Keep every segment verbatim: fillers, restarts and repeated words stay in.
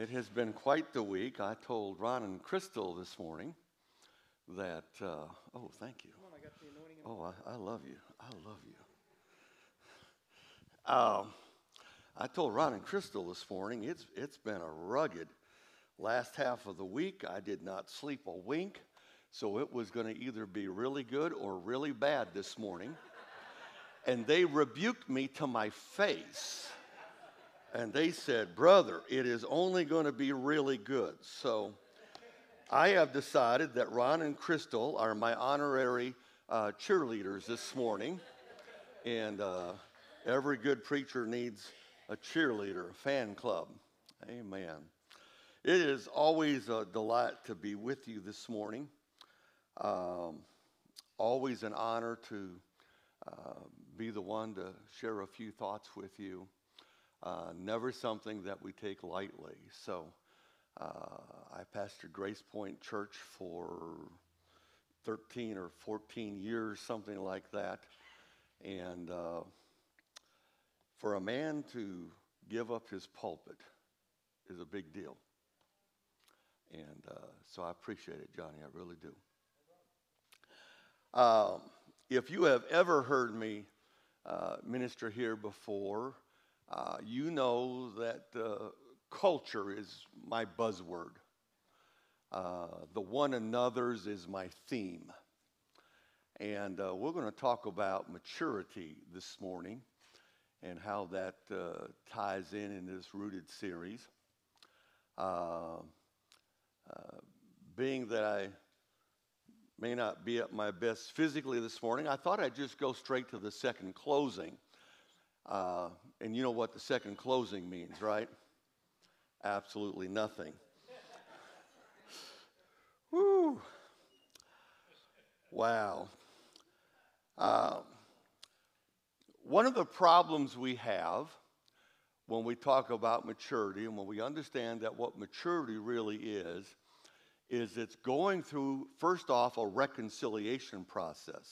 It has been quite the week. I told Ron and Crystal this morning that, uh, oh, thank you. Come on, I got the anointing. Oh, I, I love you. I love you. Um, I told Ron and Crystal this morning, it's it's been a rugged last half of the week. I did not sleep a wink, so it was going to either be really good or really bad this morning. And they rebuked me to my face. And they said, brother, it is only going to be really good. So I have decided that Ron and Crystal are my honorary uh, cheerleaders this morning. And uh, every good preacher needs a cheerleader, a fan club. Amen. It is always a delight to be with you this morning. Um, always an honor to uh, be the one to share a few thoughts with you. Uh, never something that we take lightly. So uh, I pastored Grace Point Church for thirteen or fourteen years, something like that. And uh, for a man to give up his pulpit is a big deal. And uh, so I appreciate it, Johnny. I really do. Um, if you have ever heard me uh, minister here before, Uh, you know that uh, culture is my buzzword. Uh, the one another's is my theme. And uh, we're going to talk about maturity this morning and how that uh, ties in in this Rooted series. Uh, uh, being that I may not be at my best physically this morning, I thought I'd just go straight to the second closing. Uh, and you know what the second closing means, right? Absolutely nothing. Woo! Wow. Uh, one of the problems we have when we talk about maturity and when we understand that what maturity really is, is it's going through, first off, a reconciliation process,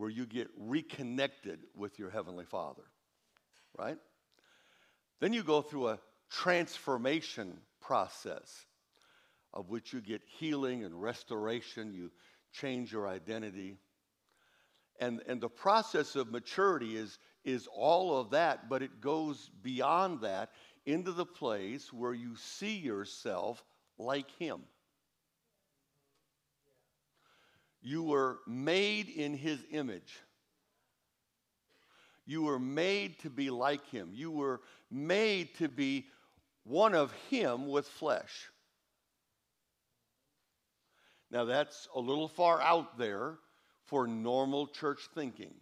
where you get reconnected with your Heavenly Father, right? Then you go through a transformation process of which you get healing and restoration. You change your identity. And, and the process of maturity is, is all of that, but it goes beyond that into the place where you see yourself like Him. You were made in His image. You were made to be like Him. You were made to be one of Him with flesh. Now that's a little far out there for normal church thinking.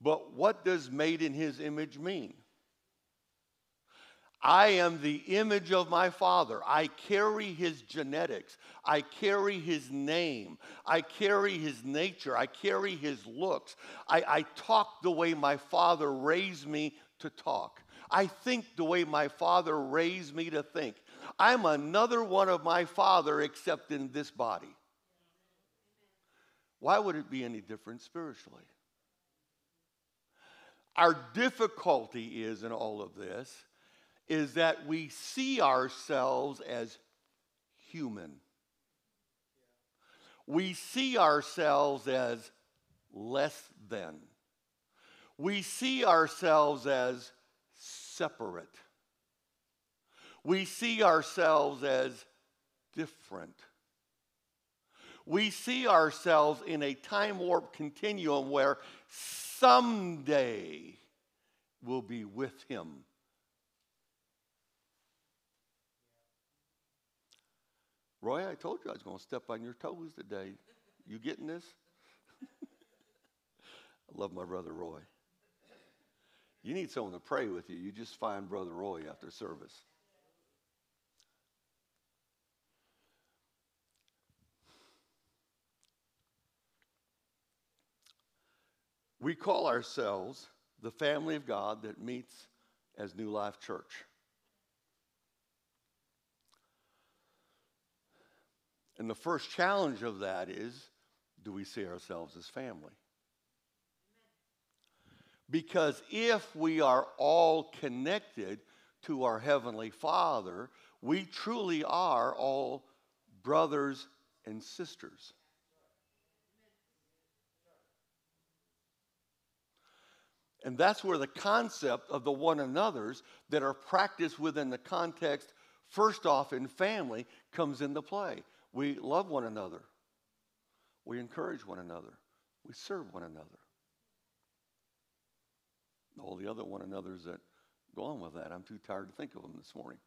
But what does made in His image mean? I am the image of my Father. I carry His genetics. I carry His name. I carry His nature. I carry His looks. I, I talk the way my Father raised me to talk. I think the way my Father raised me to think. I'm another one of my Father except in this body. Why would it be any different spiritually? Our difficulty is in all of this is that we see ourselves as human. We see ourselves as less than. We see ourselves as separate. We see ourselves as different. We see ourselves in a time warp continuum where someday we'll be with Him. Roy, I told you I was going to step on your toes today. You getting this? I love my brother Roy. You need someone to pray with you. You just find Brother Roy after service. We call ourselves the family of God that meets as New Life Church. And the first challenge of that is, do we see ourselves as family? Because if we are all connected to our Heavenly Father, we truly are all brothers and sisters. And that's where the concept of the one another's that are practiced within the context, first off in family, comes into play. We love one another. We encourage one another. We serve one another. All the other one another's that go on with that, I'm too tired to think of them this morning.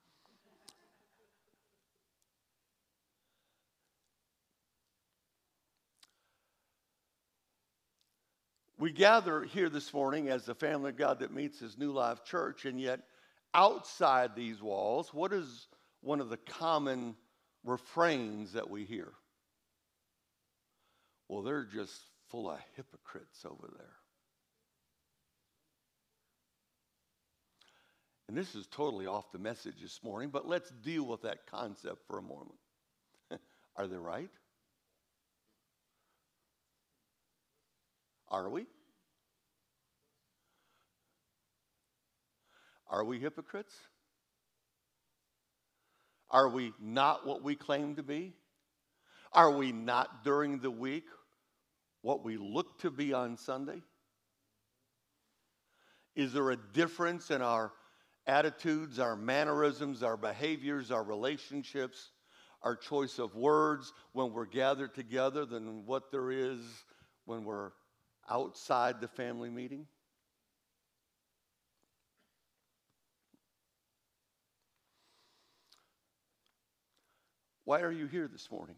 We gather here this morning as the family of God that meets as New Life Church, and yet outside these walls, what is one of the common refrains that we hear? Well, they're just full of hypocrites over there. And this is totally off the message this morning, but let's deal with that concept for a moment. Are they right? Are we? Are we hypocrites? Are we not what we claim to be? Are we not during the week what we look to be on Sunday? Is there a difference in our attitudes, our mannerisms, our behaviors, our relationships, our choice of words when we're gathered together than what there is when we're outside the family meeting? Why are you here this morning?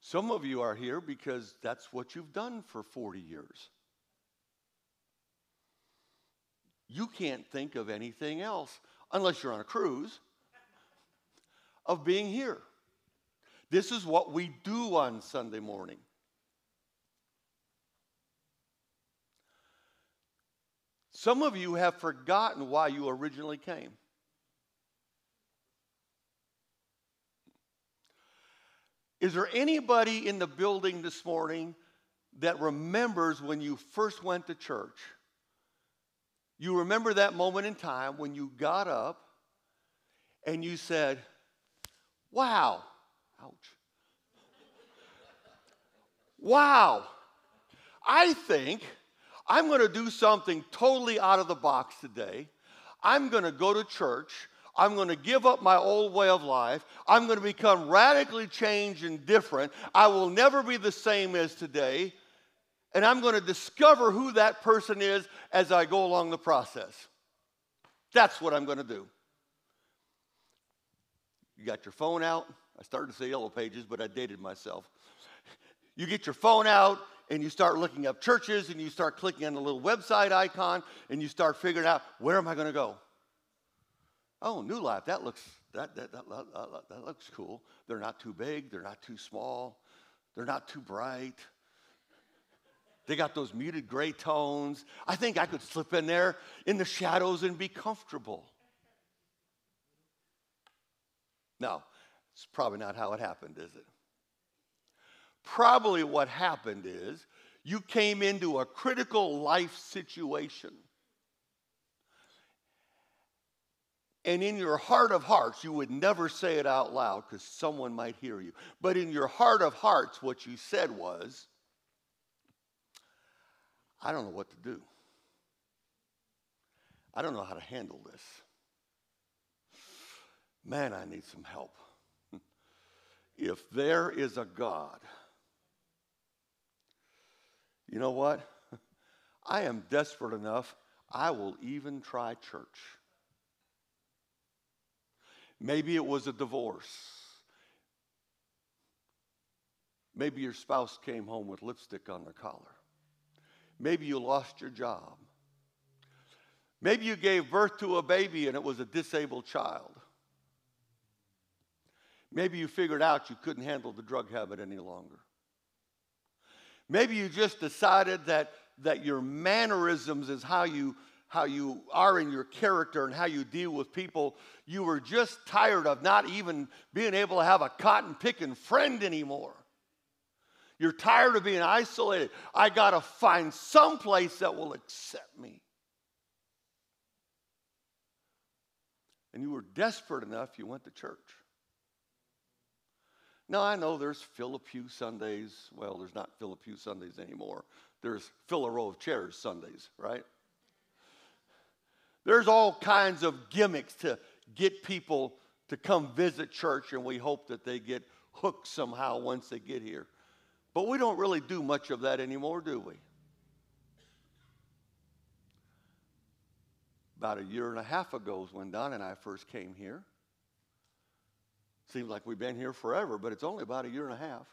Some of you are here because that's what you've done for forty years. You can't think of anything else, unless you're on a cruise, of being here. This is what we do on Sunday morning. Some of you have forgotten why you originally came. Is there anybody in the building this morning that remembers when you first went to church? You remember that moment in time when you got up and you said, wow. Ouch. Wow. I think I'm going to do something totally out of the box today. I'm going to go to church. I'm going to give up my old way of life. I'm going to become radically changed and different. I will never be the same as today. And I'm going to discover who that person is as I go along the process. That's what I'm going to do. You got your phone out. I started to say Yellow Pages, but I dated myself. You get your phone out, and you start looking up churches, and you start clicking on the little website icon, and you start figuring out, where am I going to go? Oh, New Life, that looks, that, that, that, that, that looks cool. They're not too big. They're not too small. They're not too bright. They got those muted gray tones. I think I could slip in there in the shadows and be comfortable. Now, it's probably not how it happened, is it? Probably what happened is you came into a critical life situation. And in your heart of hearts, you would never say it out loud because someone might hear you. But in your heart of hearts, what you said was, I don't know what to do. I don't know how to handle this. Man, I need some help. If there is a God, you know what? I am desperate enough, I will even try church. Maybe it was a divorce. Maybe your spouse came home with lipstick on their collar. Maybe you lost your job. Maybe you gave birth to a baby and it was a disabled child. Maybe you figured out you couldn't handle the drug habit any longer. Maybe you just decided that, that your mannerisms is how you, how you are in your character and how you deal with people. You were just tired of not even being able to have a cotton-picking friend anymore. You're tired of being isolated. I got to find some place that will accept me. and you were desperate enough, you went to church. Now, I know there's fill-a-pew Sundays. Well, there's not fill-a-pew Sundays anymore. There's fill-a-row-of-chairs Sundays, right? There's all kinds of gimmicks to get people to come visit church, and we hope that they get hooked somehow once they get here. But we don't really do much of that anymore, do we? About a year and a half ago is when Don and I first came here. Seems like we've been here forever, but it's only about a year and a half.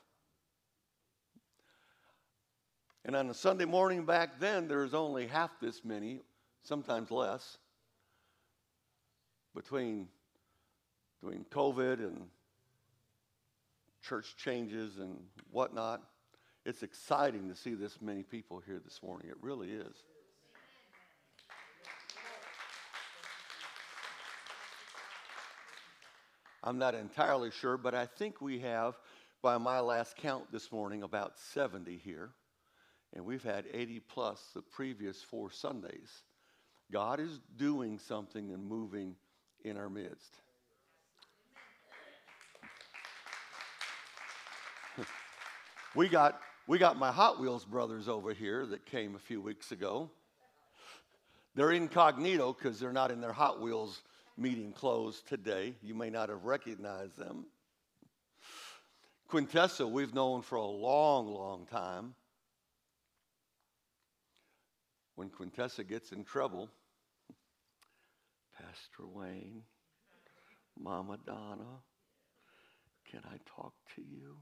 And on a Sunday morning back then, there was only half this many, sometimes less. Between, between COVID and church changes and whatnot, it's exciting to see this many people here this morning. It really is. I'm not entirely sure, but I think we have, by my last count this morning, about seventy here. And we've had eighty plus the previous four Sundays. God is doing something and moving in our midst. We got, we got my Hot Wheels brothers over here that came a few weeks ago. They're incognito because they're not in their Hot Wheels meeting clothes today. You may not have recognized them. Quintessa, we've known for a long, long time. When Quintessa gets in trouble, Pastor Wayne, Mama Donna, can I talk to you?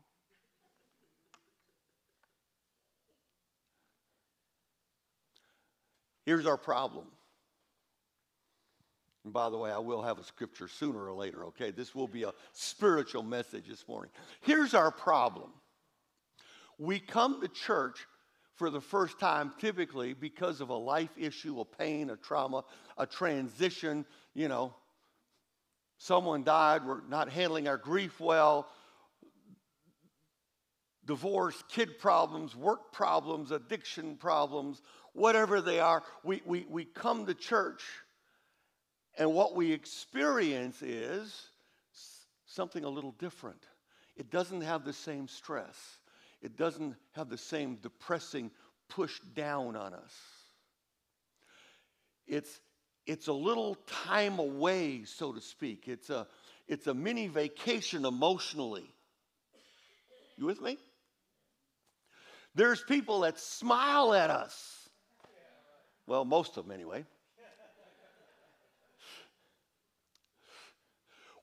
Here's our problem. And by the way, I will have a scripture sooner or later, okay? This will be a spiritual message this morning. Here's our problem. We come to church for the first time typically because of a life issue, a pain, a trauma, a transition, you know. Someone died, we're not handling our grief well. Divorce, kid problems, work problems, addiction problems, whatever they are, we, we, we come to church. And what we experience is something a little different. It doesn't have the same stress. It doesn't have the same depressing push down on us. It's, it's a little time away, so to speak. It's a, it's a mini vacation emotionally. You with me? There's people that smile at us. Well, most of them anyway.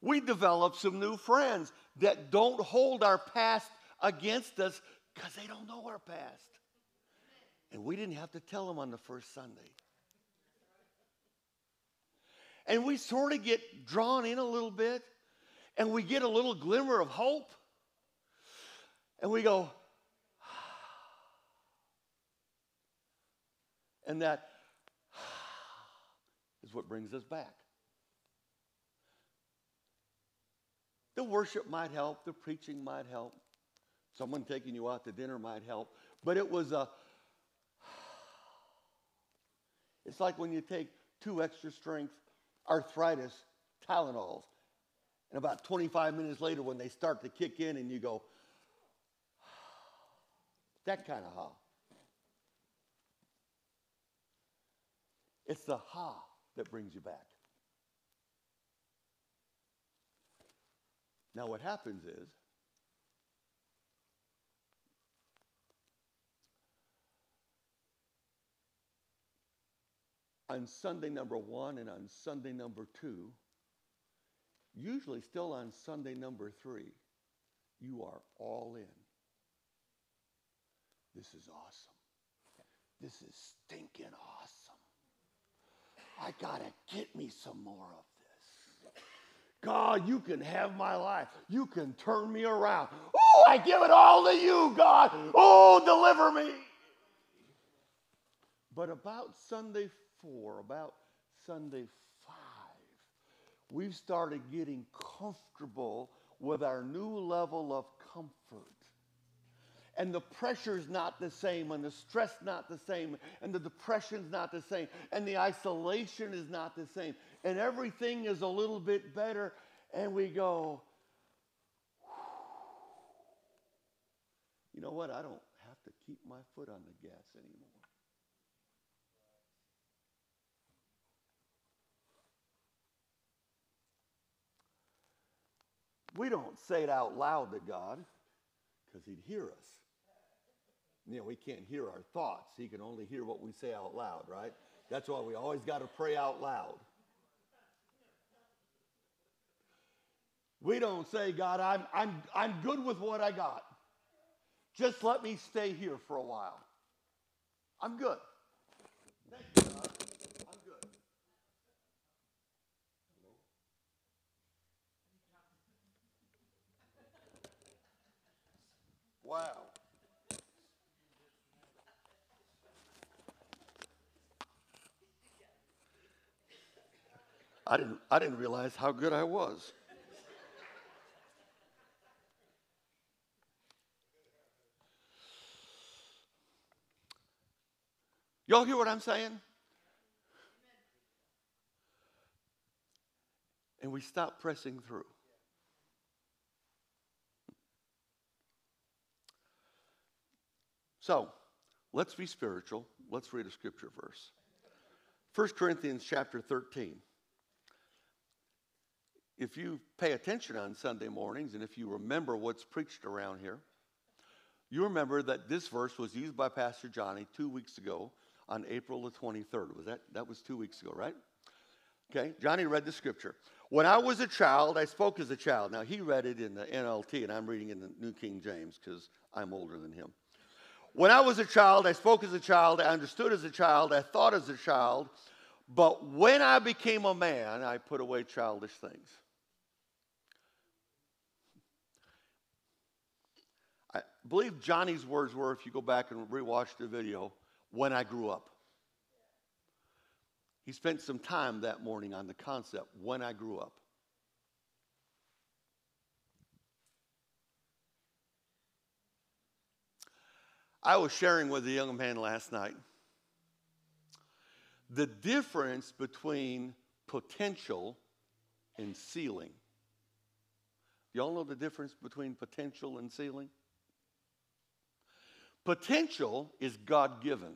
We develop some new friends that don't hold our past against us because they don't know our past. And we didn't have to tell them on the first Sunday. And we sort of get drawn in a little bit, and we get a little glimmer of hope, and we go, and that is what brings us back. The worship might help. The preaching might help. Someone taking you out to dinner might help. But it was a... It's like when you take two extra strength arthritis Tylenols, and about twenty-five minutes later when they start to kick in and you go, that kind of ha. It's the ha that brings you back. Now what happens is, on Sunday number one and on Sunday number two, usually still on Sunday number three, you are all in. This is awesome. This is stinking awesome. I gotta get me some more of this. God, you can have my life. You can turn me around. Oh, I give it all to you, God. Oh, deliver me. But about Sunday four, about Sunday five, we've started getting comfortable with our new level of comfort. and the pressure's not the same, and the stress not the same, and the depression's not the same, and the isolation is not the same, and everything is a little bit better, and we go, you know what, I don't have to keep my foot on the gas anymore. We don't say it out loud to God, because he'd hear us. You know, we can't hear our thoughts. He can only hear what we say out loud, right? That's why we always got to pray out loud. We don't say, God, I'm, I'm, I'm good with what I got. Just let me stay here for a while. I'm good. Thank you, God. I'm good. Wow. I didn't, I didn't realize how good I was. Y'all hear what I'm saying? And we stop pressing through. So, let's be spiritual. Let's read a scripture verse. First Corinthians chapter thirteen. If you pay attention on Sunday mornings, and if you remember what's preached around here, you remember that this verse was used by Pastor Johnny two weeks ago on April the twenty-third. Was that, that was two weeks ago, right? Okay, Johnny read the scripture. When I was a child, I spoke as a child. Now, he read it in the N L T, and I'm reading in the New King James because I'm older than him. When I was a child, I spoke as a child, I understood as a child, I thought as a child, but when I became a man, I put away childish things. I believe Johnny's words were, if you go back and rewatch the video, when I grew up. He spent some time that morning on the concept, when I grew up. I was sharing with a young man last night the difference between potential and ceiling. Y'all know the difference between potential and ceiling? Potential is God-given.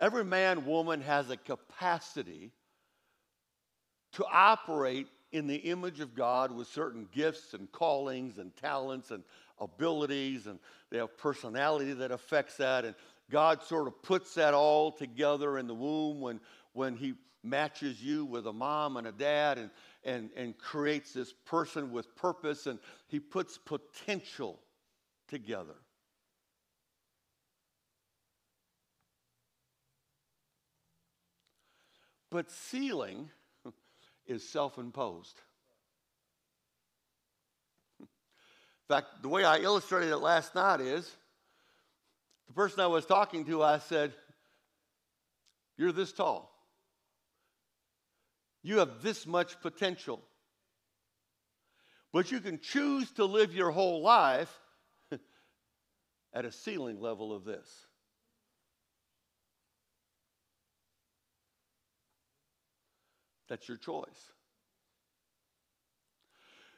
Every man, woman has a capacity to operate in the image of God with certain gifts and callings and talents and abilities, and they have personality that affects that, and God sort of puts that all together in the womb when when he matches you with a mom and a dad, and and and creates this person with purpose, and he puts potential together. But ceiling is self-imposed. In fact, the way I illustrated it last night is, the person I was talking to, I said, you're this tall. You have this much potential. But you can choose to live your whole life at a ceiling level of this. That's your choice.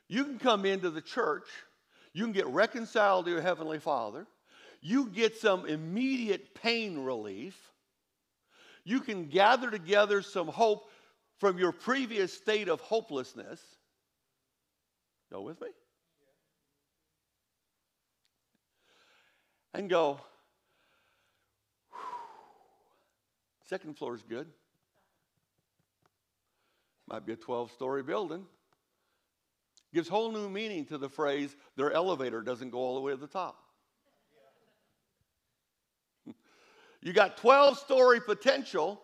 You can come into the church. You can get reconciled to your Heavenly Father. You get some immediate pain relief. You can gather together some hope from your previous state of hopelessness. Go with me? And go, second floor is good. Might be a twelve-story building. Gives whole new meaning to the phrase, their elevator doesn't go all the way to the top. You got twelve-story potential,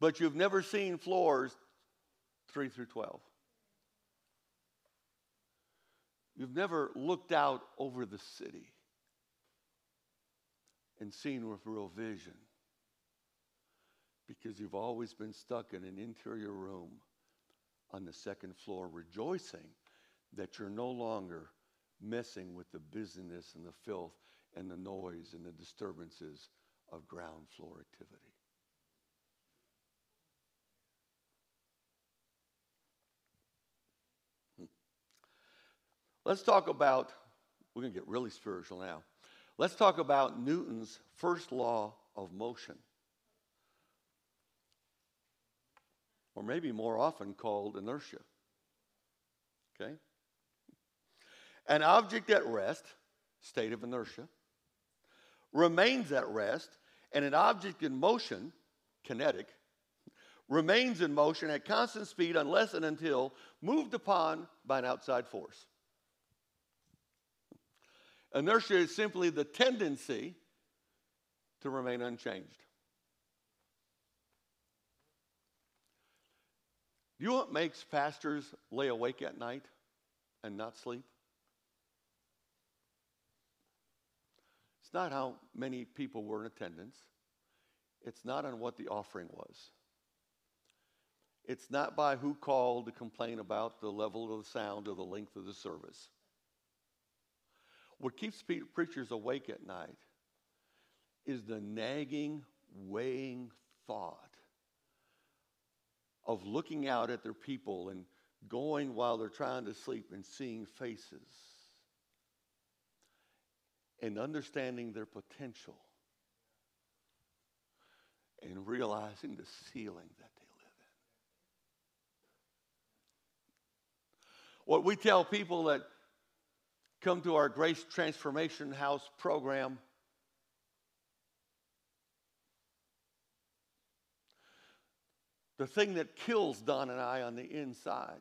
but you've never seen floors three through twelve. You've never looked out over the city and seen with real vision, because you've always been stuck in an interior room on the second floor, rejoicing that you're no longer messing with the busyness and the filth and the noise and the disturbances of ground floor activity. Hmm. Let's talk about, we're going to get really spiritual now. Let's talk about Newton's first law of motion. Or maybe more often called inertia. Okay? An object at rest, state of inertia, remains at rest, and an object in motion, kinetic, remains in motion at constant speed unless and until moved upon by an outside force. Inertia is simply the tendency to remain unchanged. You know what makes pastors lay awake at night and not sleep? It's not how many people were in attendance. It's not on what the offering was. It's not by who called to complain about the level of the sound or the length of the service. What keeps preachers awake at night is the nagging, weighing thought of looking out at their people and going while they're trying to sleep and seeing faces and understanding their potential and realizing the ceiling that they live in. What we tell people that come to our Grace Transformation House program, the thing that kills Don and I on the inside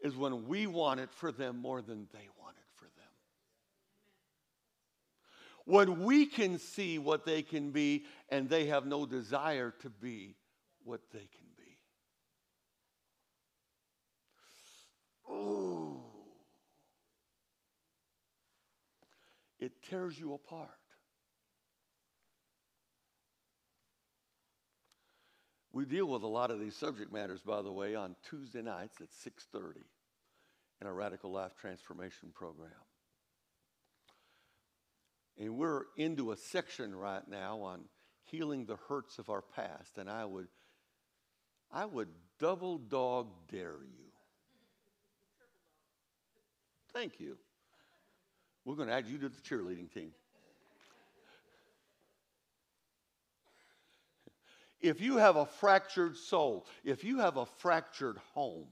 is when we want it for them more than they want it for them. When we can see what they can be and they have no desire to be what they can be. Ooh. It tears you apart. We deal with a lot of these subject matters, by the way, on Tuesday nights at six thirty in our Radical Life Transformation program. And we're into a section right now on healing the hurts of our past. And I would, I would double dog dare you. Thank you. We're going to add you to the cheerleading team. If you have a fractured soul, if you have a fractured home,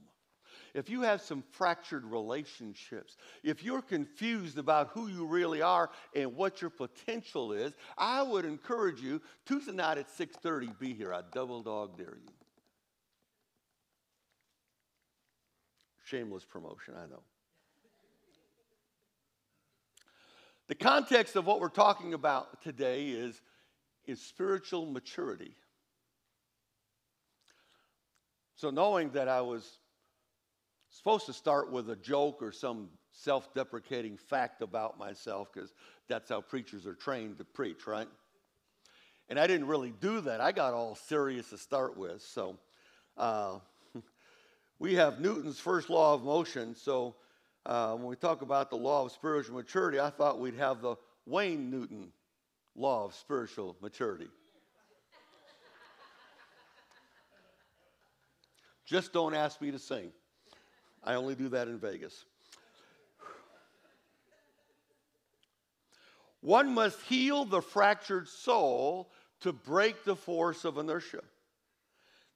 if you have some fractured relationships, if you're confused about who you really are and what your potential is, I would encourage you, Tuesday night at six thirty, be here. I double dog dare you. Shameless promotion, I know. The context of what we're talking about today is, is spiritual maturity. So knowing that I was supposed to start with a joke or some self-deprecating fact about myself, because that's how preachers are trained to preach, right? And I didn't really do that. I got all serious to start with. So uh, we have Newton's first law of motion. So uh, when we talk about the law of spiritual maturity, I thought we'd have the Wayne Newton law of spiritual maturity. Just don't ask me to sing. I only do that in Vegas. One must heal the fractured soul to break the force of inertia,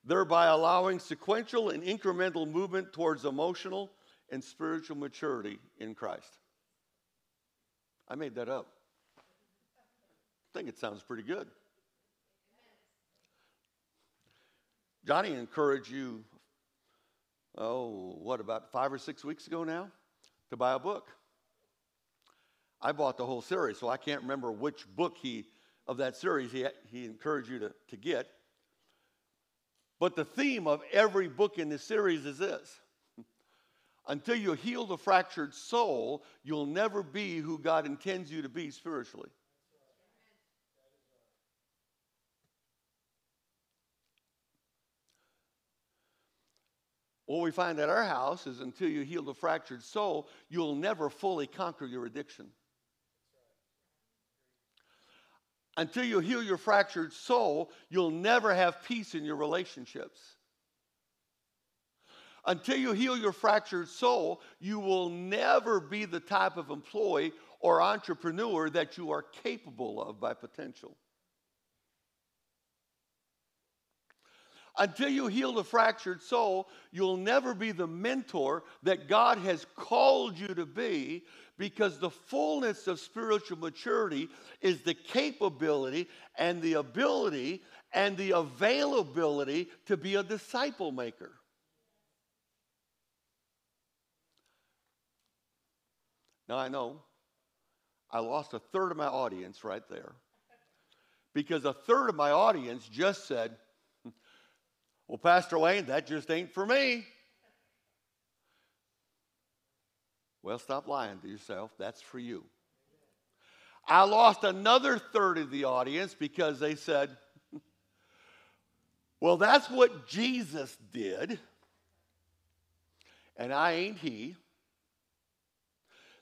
thereby allowing sequential and incremental movement towards emotional and spiritual maturity in Christ. I made that up. I think it sounds pretty good. Johnny encouraged you, oh, what, about five or six weeks ago now, to buy a book. I bought the whole series, so I can't remember which book he of that series he, he encouraged you to, to get. But the theme of every book in this series is this. Until you heal the fractured soul, you'll never be who God intends you to be spiritually. What we find at our house is until you heal the fractured soul, you'll never fully conquer your addiction. Until you heal your fractured soul, you'll never have peace in your relationships. Until you heal your fractured soul, you will never be the type of employee or entrepreneur that you are capable of by potential. Until you heal the fractured soul, you'll never be the mentor that God has called you to be, because the fullness of spiritual maturity is the capability and the ability and the availability to be a disciple maker. Now, I know I lost a third of my audience right there, because a third of my audience just said, well, Pastor Wayne, that just ain't for me. Well, stop lying to yourself. That's for you. I lost another third of the audience because they said, well, that's what Jesus did, and I ain't he.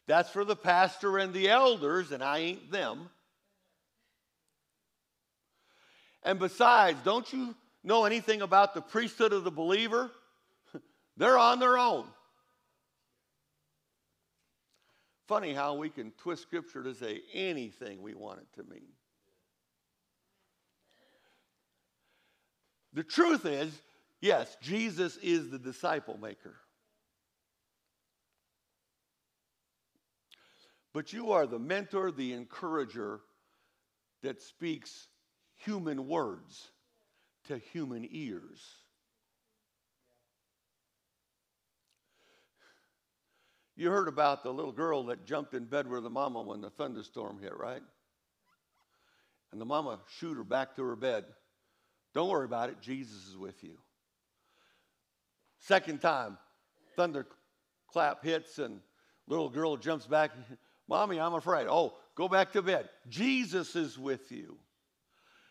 That's for the pastor and the elders, and I ain't them. And besides, don't you know anything about the priesthood of the believer? They're on their own. Funny how we can twist Scripture to say anything we want it to mean. The truth is, yes, Jesus is the disciple maker. But you are the mentor, the encourager that speaks human words to human ears. You heard about the little girl that jumped in bed with the mama when the thunderstorm hit, right? And the mama shooed her back to her bed. Don't worry about it, Jesus is with you. Second time, thunderclap hits and little girl jumps back. Mommy, I'm afraid. Oh, go back to bed. Jesus is with you.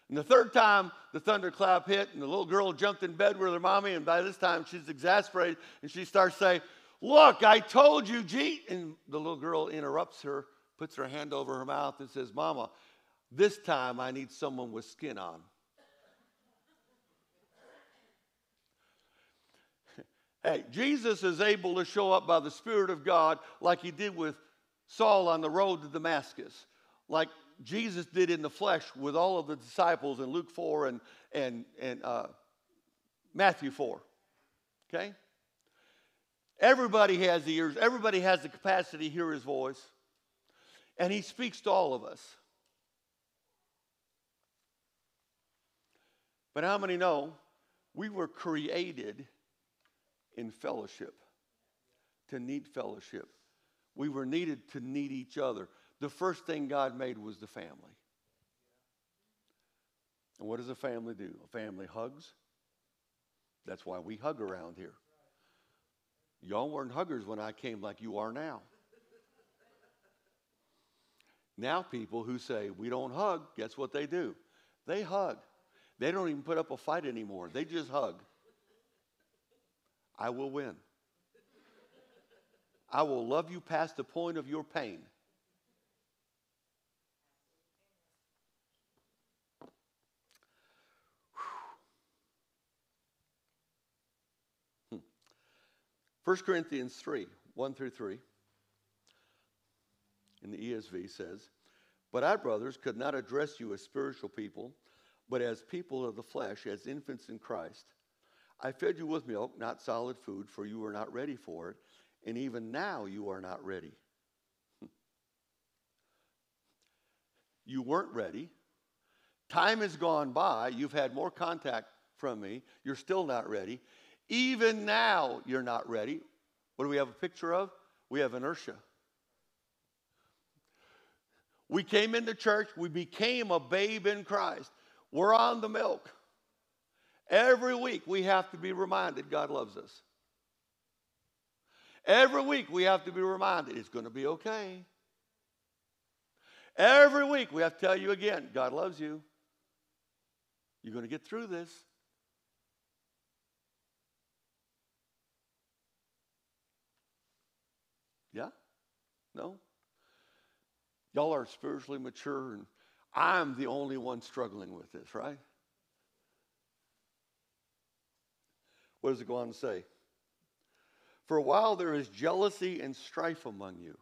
And the third time, the thunderclap hit, and the little girl jumped in bed with her mommy, and by this time, she's exasperated, and she starts saying, look, I told you, G. And the little girl interrupts her, puts her hand over her mouth, and says, Mama, this time I need someone with skin on. Hey, Jesus is able to show up by the Spirit of God like he did with Saul on the road to Damascus, like Jesus did in the flesh with all of the disciples in Luke four and, and, and uh, Matthew four, okay? Everybody has ears. Everybody has the capacity to hear his voice, and he speaks to all of us. But how many know we were created in fellowship, to need fellowship? We were needed to need each other. The first thing God made was the family. And what does a family do? A family hugs. That's why we hug around here. Y'all weren't huggers when I came like you are now. Now people who say, we don't hug, guess what they do? They hug. They don't even put up a fight anymore. They just hug. I will win. I will love you past the point of your pain. First Corinthians three, one through three, in the E S V says, but I, brothers, could not address you as spiritual people, but as people of the flesh, as infants in Christ. I fed you with milk, not solid food, for you were not ready for it, and even now you are not ready. You weren't ready. Time has gone by. You've had more contact from me. You're still not ready. Even now, you're not ready. What do we have a picture of? We have inertia. We came into church. We became a babe in Christ. We're on the milk. Every week, we have to be reminded God loves us. Every week, we have to be reminded it's going to be okay. Every week, we have to tell you again, God loves you. You're going to get through this. No? Y'all are spiritually mature, and I'm the only one struggling with this, right? What does it go on to say? For a while there is jealousy and strife among you.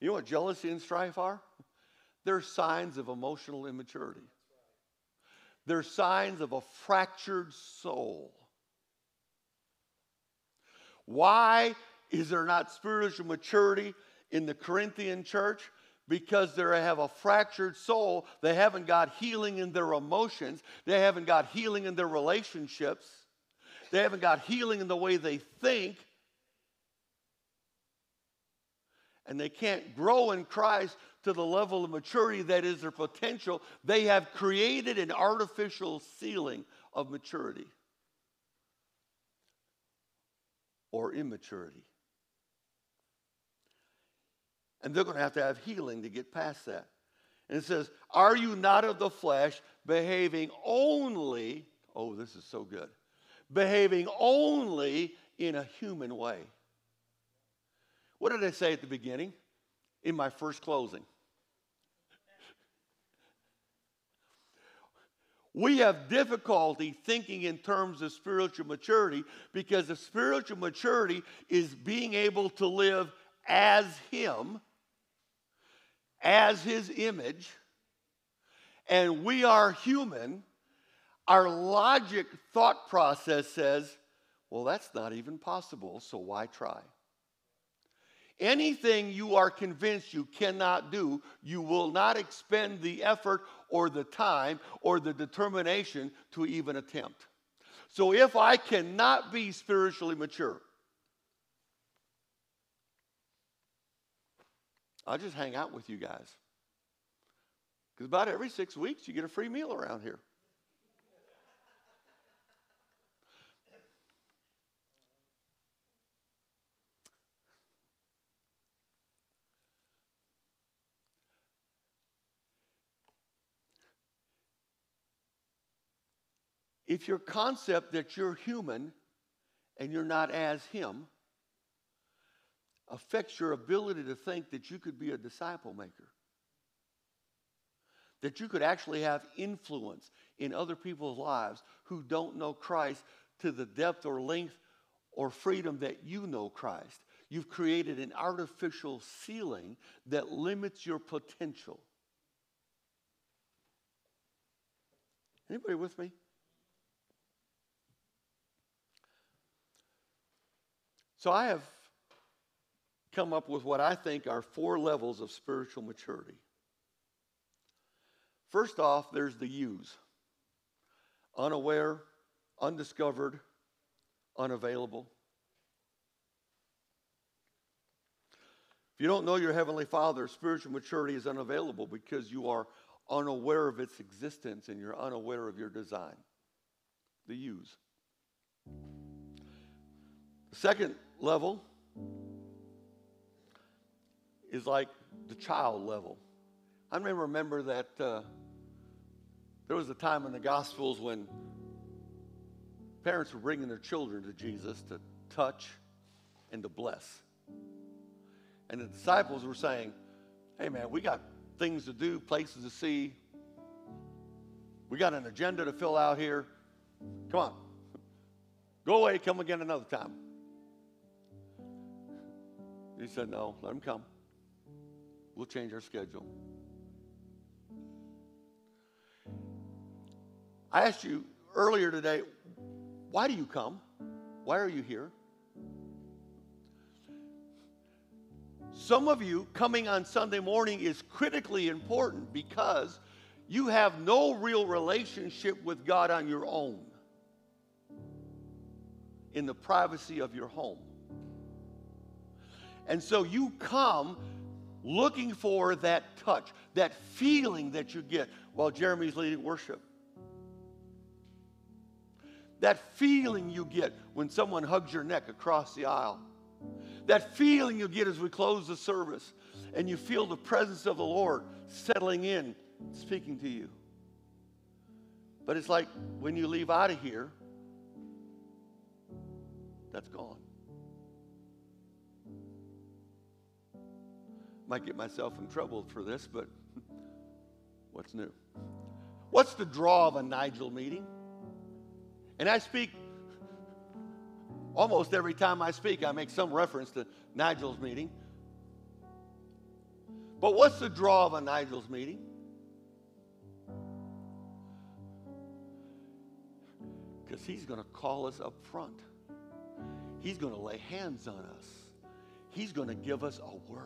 You know what jealousy and strife are? They're signs of emotional immaturity. They're signs of a fractured soul. Why is there not spiritual maturity in the Corinthian church? Because they have a fractured soul. They haven't got healing in their emotions. They haven't got healing in their relationships. They haven't got healing in the way they think. And they can't grow in Christ to the level of maturity that is their potential. They have created an artificial ceiling of maturity or immaturity. And they're going to have to have healing to get past that. And it says, are you not of the flesh, behaving only, oh, this is so good, behaving only in a human way? What did I say at the beginning? In my first closing. We have difficulty thinking in terms of spiritual maturity because the spiritual maturity is being able to live as Him, as His image, and we are human. Our logic thought process says, well, that's not even possible, so why try? Anything you are convinced you cannot do, you will not expend the effort or the time or the determination to even attempt. So if I cannot be spiritually mature, I'll just hang out with you guys. Because about every six weeks, you get a free meal around here. If your concept that you're human and you're not as Him affects your ability to think that you could be a disciple maker, that you could actually have influence in other people's lives who don't know Christ to the depth or length or freedom that you know Christ, you've created an artificial ceiling that limits your potential. Anybody with me? So I have come up with what I think are four levels of spiritual maturity. First off, there's the yous. Unaware, undiscovered, unavailable. If you don't know your Heavenly Father, spiritual maturity is unavailable because you are unaware of its existence and you're unaware of your design. The yous. The second level is like the child level. I remember that uh, there was a time in the Gospels when parents were bringing their children to Jesus to touch and to bless. And the disciples were saying, hey man, we got things to do, places to see. We got an agenda to fill out here. Come on. Go away, come again another time. He said, no, let them come. We'll change our schedule. I asked you earlier today, why do you come? Why are you here? Some of you coming on Sunday morning is critically important because you have no real relationship with God on your own in the privacy of your home. And so you come looking for that touch, that feeling that you get while Jeremy's leading worship. That feeling you get when someone hugs your neck across the aisle. That feeling you get as we close the service and you feel the presence of the Lord settling in, speaking to you. But it's like when you leave out of here, that's gone. might get myself in trouble for this, but what's new? What's the draw of a Nigel meeting? And I speak, almost every time I speak, I make some reference to Nigel's meeting. But what's the draw of a Nigel's meeting? Because he's going to call us up front. He's going to lay hands on us. He's going to give us a word.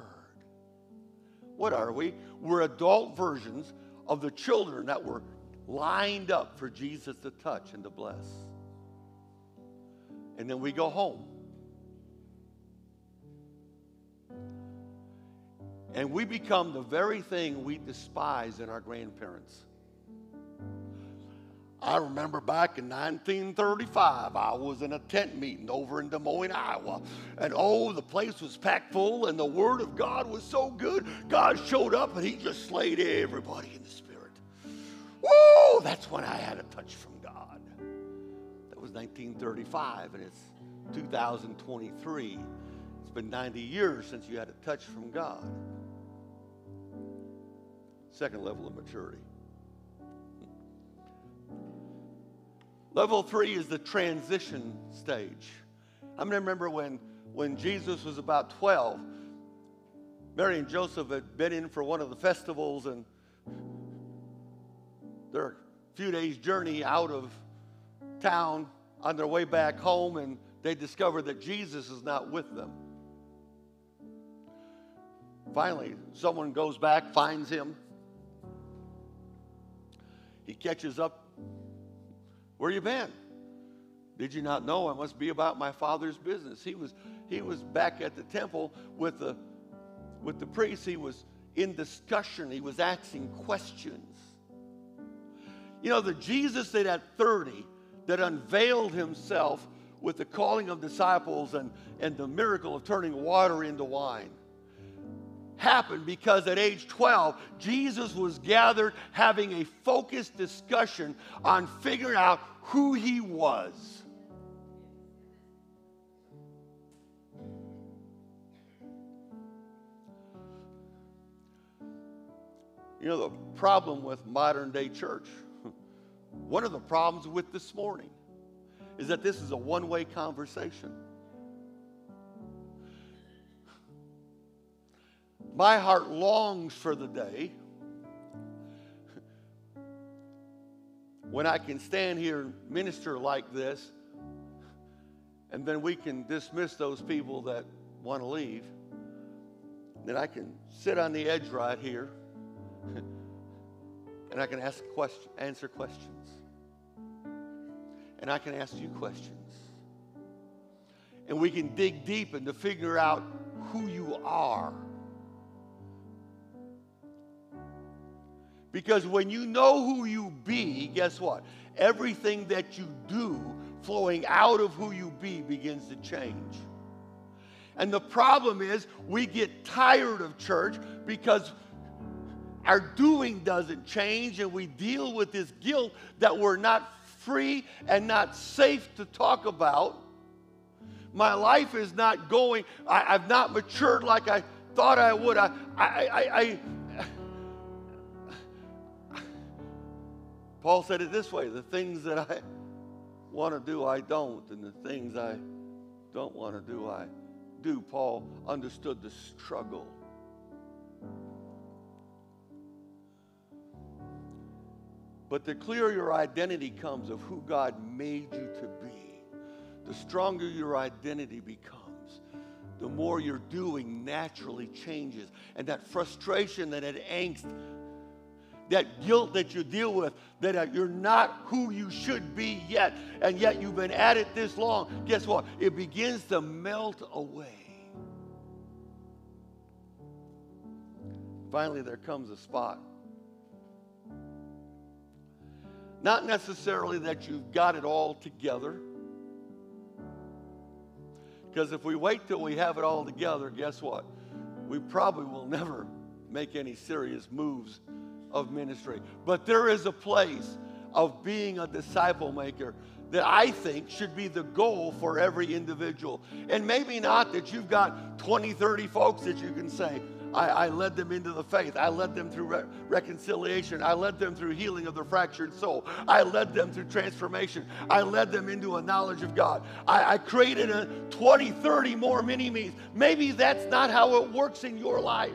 What are we? We're adult versions of the children that were lined up for Jesus to touch and to bless. And then we go home. And we become the very thing we despise in our grandparents. I remember back in nineteen thirty-five, I was in a tent meeting over in Des Moines, Iowa. And oh, the place was packed full, and the Word of God was so good. God showed up, and He just slayed everybody in the Spirit. Woo! That's when I had a touch from God. That was nineteen thirty-five, and it's two thousand twenty-three. It's been ninety years since you had a touch from God. Second level of maturity. Level three is the transition stage. I remember when, when Jesus was about twelve, Mary and Joseph had been in for one of the festivals, and they're a few days' journey out of town on their way back home, and they discover that Jesus is not with them. Finally, someone goes back, finds him. He catches up. Where you been? Did you not know I must be about my Father's business? He was, he was back at the temple with the, with the priest. He was in discussion. He was asking questions. You know, the Jesus that at thirty, that unveiled himself with the calling of disciples and, and the miracle of turning water into wine, happened because at age twelve, Jesus was gathered having a focused discussion on figuring out who he was. You know, the problem with modern day church, one of the problems with this morning, is that this is a one-way conversation. My heart longs for the day when I can stand here and minister like this, and then we can dismiss those people that want to leave. Then I can sit on the edge right here, and I can ask question, answer questions. And I can ask you questions. And we can dig deep and to figure out who you are. Because when you know who you be, guess what? Everything that you do flowing out of who you be begins to change. And the problem is we get tired of church because our doing doesn't change, and we deal with this guilt that we're not free and not safe to talk about. My life is not going, I, I've not matured like I thought I would. I, I, I, I Paul said it this way, the things that I want to do, I don't, and the things I don't want to do, I do. Paul understood the struggle. But the clearer your identity comes of who God made you to be, the stronger your identity becomes, the more your doing naturally changes. And that frustration and that angst, that guilt that you deal with, that you're not who you should be yet, and yet you've been at it this long, guess what? It begins to melt away. Finally, there comes a spot. Not necessarily that you've got it all together, because if we wait till we have it all together, guess what? We probably will never make any serious moves of ministry. But there is a place of being a disciple maker that I think should be the goal for every individual. And maybe not that you've got twenty, thirty folks that you can say, I, I led them into the faith. I led them through re- reconciliation. I led them through healing of their fractured soul. I led them through transformation. I led them into a knowledge of God. I, I created a twenty, thirty more mini-me's. Maybe that's not how it works in your life.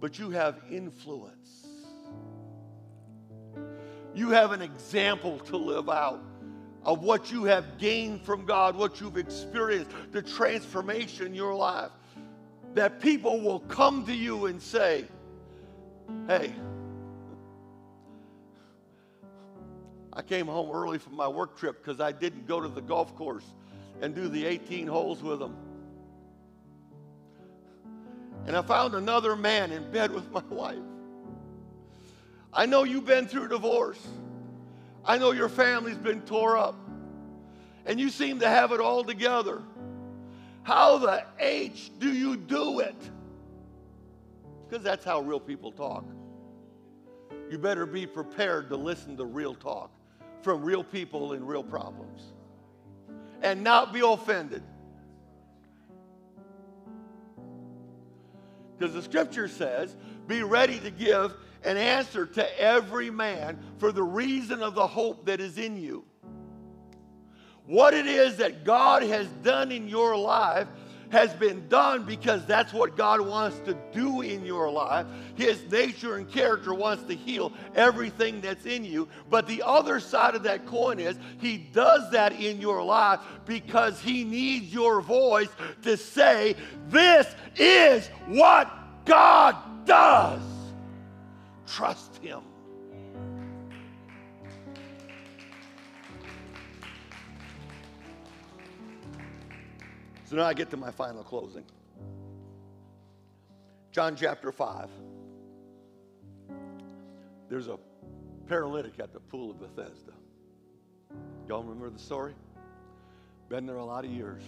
But you have influence. You have an example to live out of what you have gained from God, what you've experienced, the transformation in your life, that people will come to you and say, hey, I came home early from my work trip because I didn't go to the golf course and do the eighteen holes with them. And I found another man in bed with my wife. I know you've been through divorce. I know your family's been tore up, and you seem to have it all together. How the H do you do it? Because that's how real people talk. You better be prepared to listen to real talk from real people in real problems and not be offended. Because the scripture says, be ready to give an answer to every man for the reason of the hope that is in you. What it is that God has done in your life has been done because that's what God wants to do in your life. His nature and character wants to heal everything that's in you. But the other side of that coin is he does that in your life because he needs your voice to say, this is what God does. Trust him. So now I get to my final closing. John chapter five. There's a paralytic at the pool of Bethesda. Y'all remember the story? Been there a lot of years.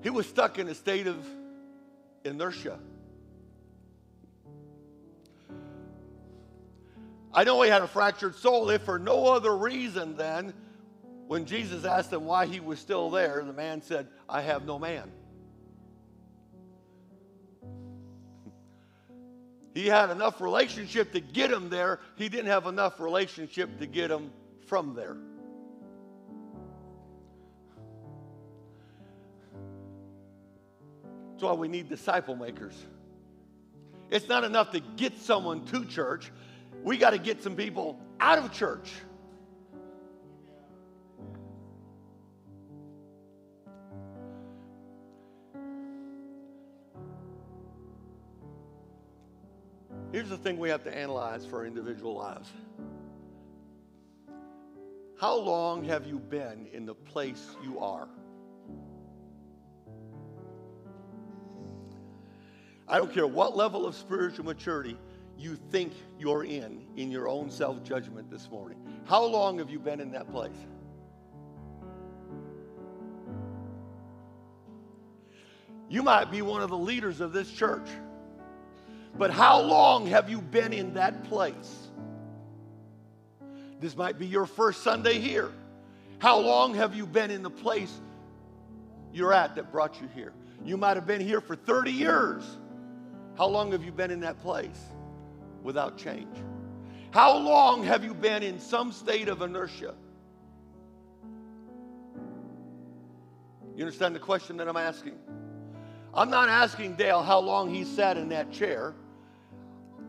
He was stuck in a state of inertia. I know he had a fractured soul, if for no other reason than when Jesus asked him why he was still there, the man said, I have no man. He had enough relationship to get him there. He didn't have enough relationship to get him from there. That's why we need disciple makers. It's not enough to get someone to church. We got to get some people out of church. Here's the thing we have to analyze for our individual lives. How long have you been in the place you are? I don't care what level of spiritual maturity you think you're in, in your own self-judgment this morning. How long have you been in that place? You might be one of the leaders of this church, but how long have you been in that place? This might be your first Sunday here. How long have you been in the place you're at that brought you here? You might have been here for thirty years. How long have you been in that place without change? How long have you been in some state of inertia? You understand the question that I'm asking? I'm not asking Dale how long he sat in that chair.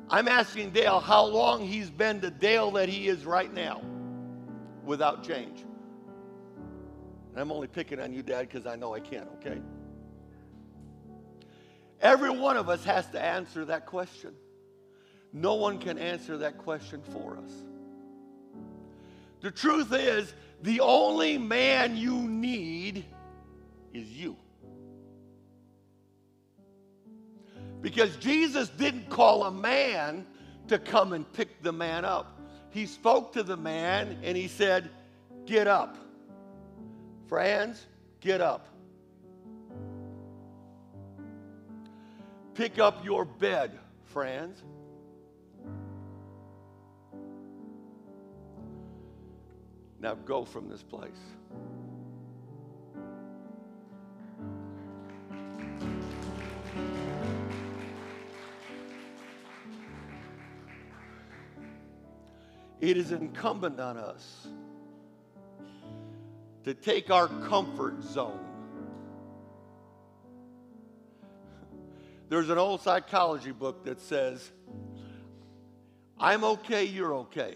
I'm asking Dale how long he's been the Dale that he is right now without change. And I'm only picking on you, Dad, because I know I can, okay? Every one of us has to answer that question. No one can answer that question for us. The truth is, the only man you need is you. Because Jesus didn't call a man to come and pick the man up. He spoke to the man and he said, get up. Friends, get up. Pick up your bed, friends. Now go from this place. it is incumbent on us to take our comfort zone. There's an old psychology book that says, I'm okay, you're okay.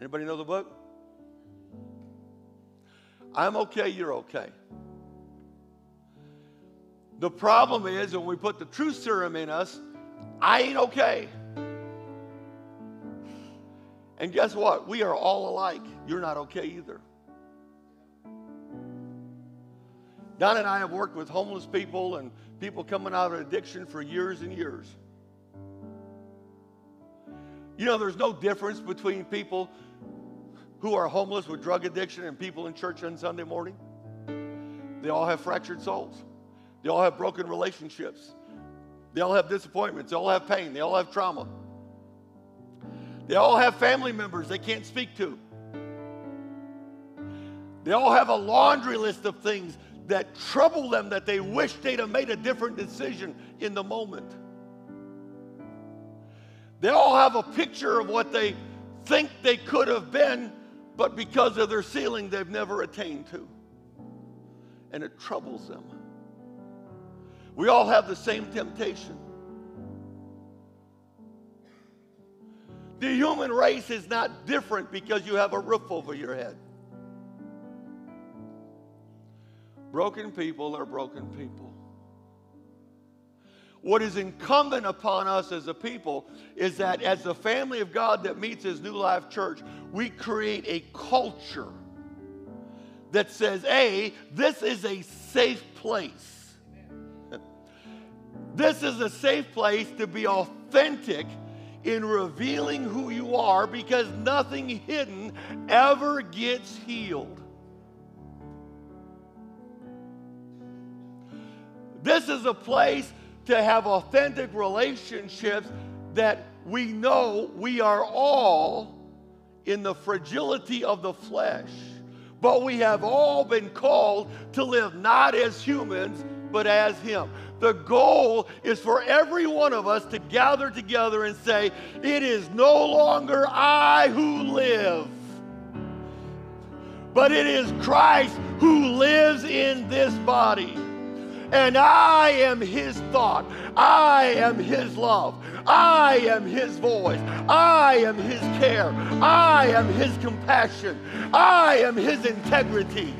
Anybody know the book? I'm okay, you're okay. The problem is when we put the truth serum in us, I ain't okay. And guess what? We are all alike. You're not okay either. Don and I have worked with homeless people and people coming out of addiction for years and years. You know, there's no difference between people who are homeless with drug addiction and people in church on Sunday morning. They all have fractured souls. They all have broken relationships. They all have disappointments. They all have pain. They all have trauma. They all have family members they can't speak to. They all have a laundry list of things that trouble them that they wish they'd have made a different decision in the moment. They all have a picture of what they think they could have been, but because of their ceiling, they've never attained to. And it troubles them. We all have the same temptation. The human race is not different because you have a roof over your head. Broken people are broken people. What is incumbent upon us as a people is that as the family of God that meets as New Life Church, we create a culture that says, A, this is a safe place. This is a safe place to be authentic in revealing who you are, because nothing hidden ever gets healed. This is a place to have authentic relationships that we know we are all in the fragility of the flesh, but we have all been called to live not as humans, but as Him. The goal is for every one of us to gather together and say, it is no longer I who live, but it is Christ who lives in this body. And I am His thought. I am His love. I am His voice. I am His care. I am His compassion. I am His integrity.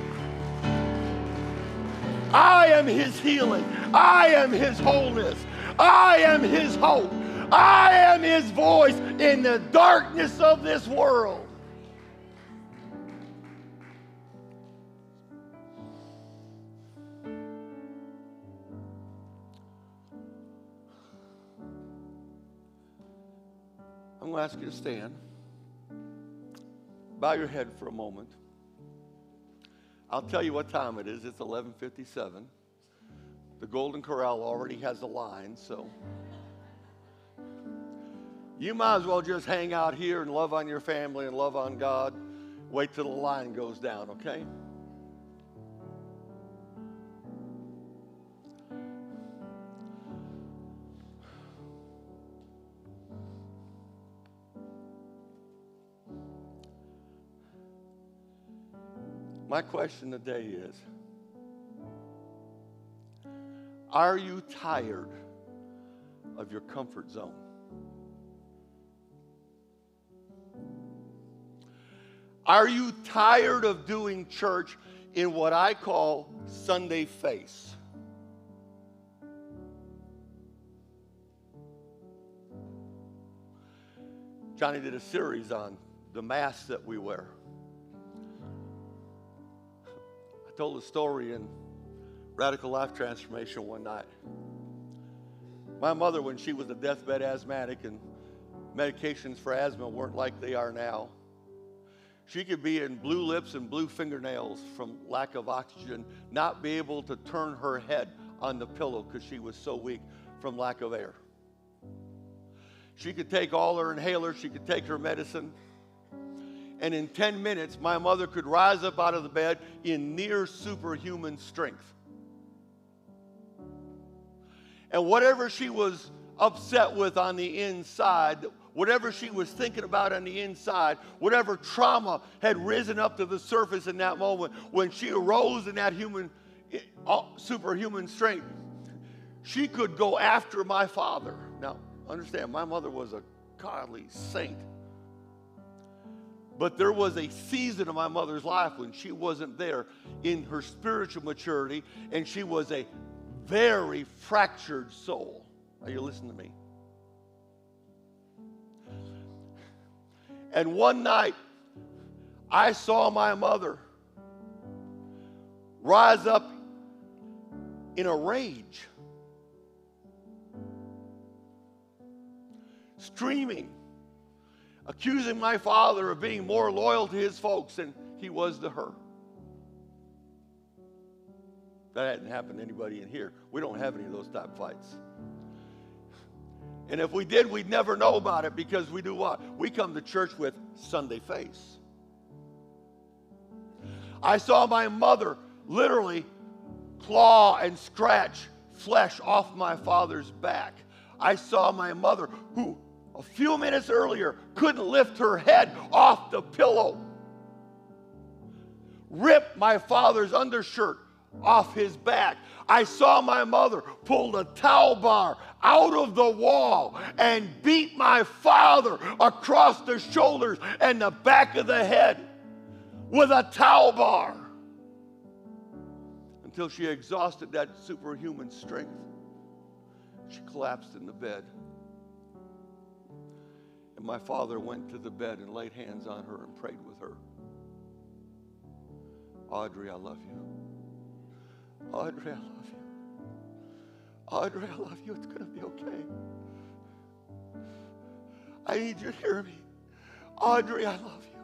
I am His healing. I am His wholeness. I am His hope. I am His voice in the darkness of this world. I'm going to ask you to stand. Bow your head for a moment. I'll tell you what time it is. It's eleven fifty-seven. The Golden Corral already has a line, so you might as well just hang out here and love on your family and love on God. Wait till the line goes down, okay? My question today is, are you tired of your comfort zone? Are you tired of doing church in what I call Sunday face? Johnny did a series on the masks that we wear. Told a story in Radical Life Transformation one night. My mother, when she was a deathbed asthmatic and medications for asthma weren't like they are now, she could be in blue lips and blue fingernails from lack of oxygen, not be able to turn her head on the pillow because she was so weak from lack of air. She could take all her inhalers, she could take her medicine, and in ten minutes, my mother could rise up out of the bed in near superhuman strength. And whatever she was upset with on the inside whatever she was thinking about on the inside, whatever trauma had risen up to the surface in that moment, when she arose in that human, superhuman strength, she could go after my father. Now, understand, my mother was a godly saint. But there was a season of my mother's life when she wasn't there in her spiritual maturity, and she was a very fractured soul. Are you listening to me? And one night, I saw my mother rise up in a rage, screaming, accusing my father of being more loyal to his folks than he was to her. That hadn't happened to anybody in here. We don't have any of those type fights. And if we did, we'd never know about it, because we do what? We come to church with Sunday face. I saw my mother literally claw and scratch flesh off my father's back. I saw my mother, who a few minutes earlier couldn't lift her head off the pillow, rip my father's undershirt off his back. I saw my mother pull a towel bar out of the wall and beat my father across the shoulders and the back of the head with a towel bar until she exhausted that superhuman strength. She collapsed in the bed. And my father went to the bed and laid hands on her and prayed with her. Audrey, I love you. Audrey, I love you. Audrey, I love you. It's going to be okay. I need you to hear me. Audrey, I love you.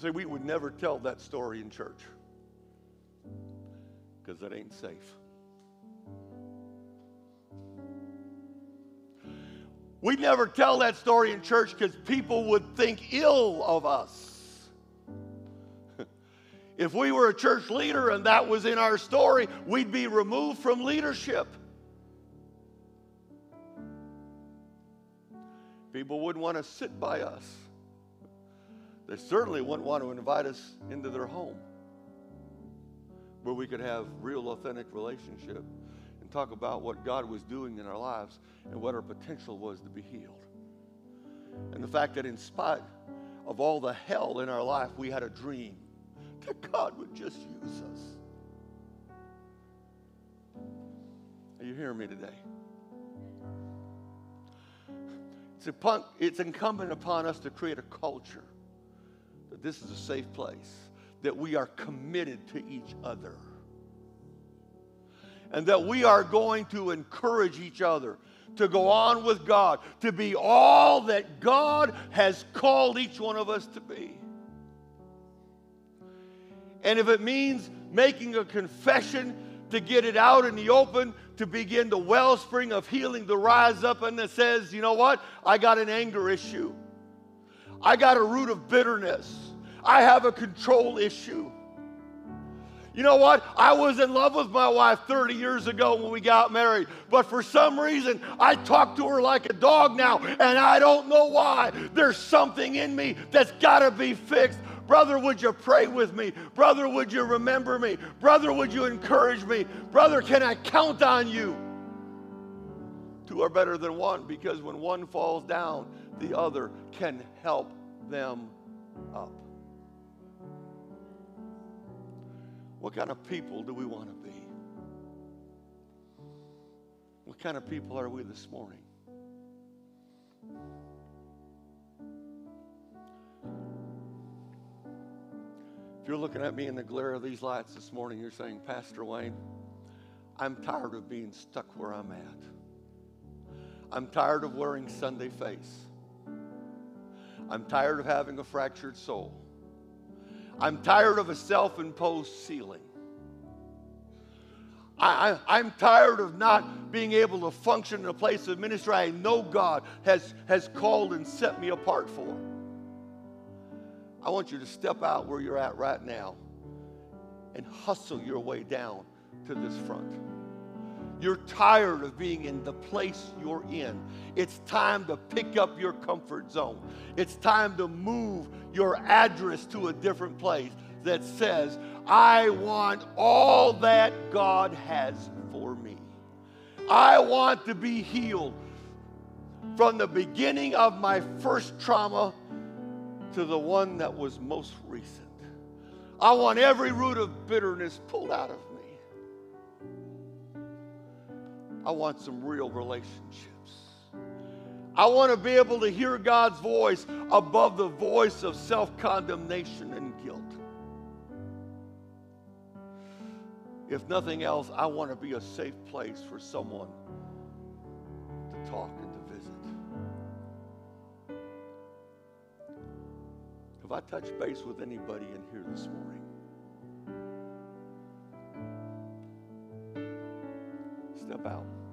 See, we would never tell that story in church, because it ain't safe. We never tell that story in church because people would think ill of us. If we were a church leader and that was in our story, we'd be removed from leadership. People wouldn't want to sit by us. They certainly wouldn't want to invite us into their home, where we could have real, authentic relationship and talk about what God was doing in our lives and what our potential was to be healed. And the fact that in spite of all the hell in our life, we had a dream that God would just use us. Are you hearing me today? It's, upon, it's incumbent upon us to create a culture that this is a safe place, that we are committed to each other, and that we are going to encourage each other to go on with God, to be all that God has called each one of us to be. And if it means making a confession, to get it out in the open, to begin the wellspring of healing to rise up and that says, you know what, I got an anger issue. I got a root of bitterness. I have a control issue. You know what? I was in love with my wife thirty years ago when we got married, but for some reason, I talk to her like a dog now, and I don't know why. There's something in me that's got to be fixed. Brother, would you pray with me? Brother, would you remember me? Brother, would you encourage me? Brother, can I count on you? Two are better than one, because when one falls down, the other can help them up. What kind of people do we want to be? What kind of people are we this morning? If you're looking at me in the glare of these lights this morning, you're saying, Pastor Wayne, I'm tired of being stuck where I'm at. I'm tired of wearing Sunday face. I'm tired of having a fractured soul. I'm tired of a self-imposed ceiling. I, I, I'm tired of not being able to function in a place of ministry I know God has, has called and set me apart for. I want you to step out where you're at right now and hustle your way down to this front. You're tired of being in the place you're in. It's time to pick up your comfort zone. It's time to move your address to a different place that says, I want all that God has for me. I want to be healed from the beginning of my first trauma to the one that was most recent. I want every root of bitterness pulled out of me. I want some real relationships. I want to be able to hear God's voice above the voice of self-condemnation and guilt. If nothing else, I want to be a safe place for someone to talk and to visit. Have I touched base with anybody in here this morning? Step out.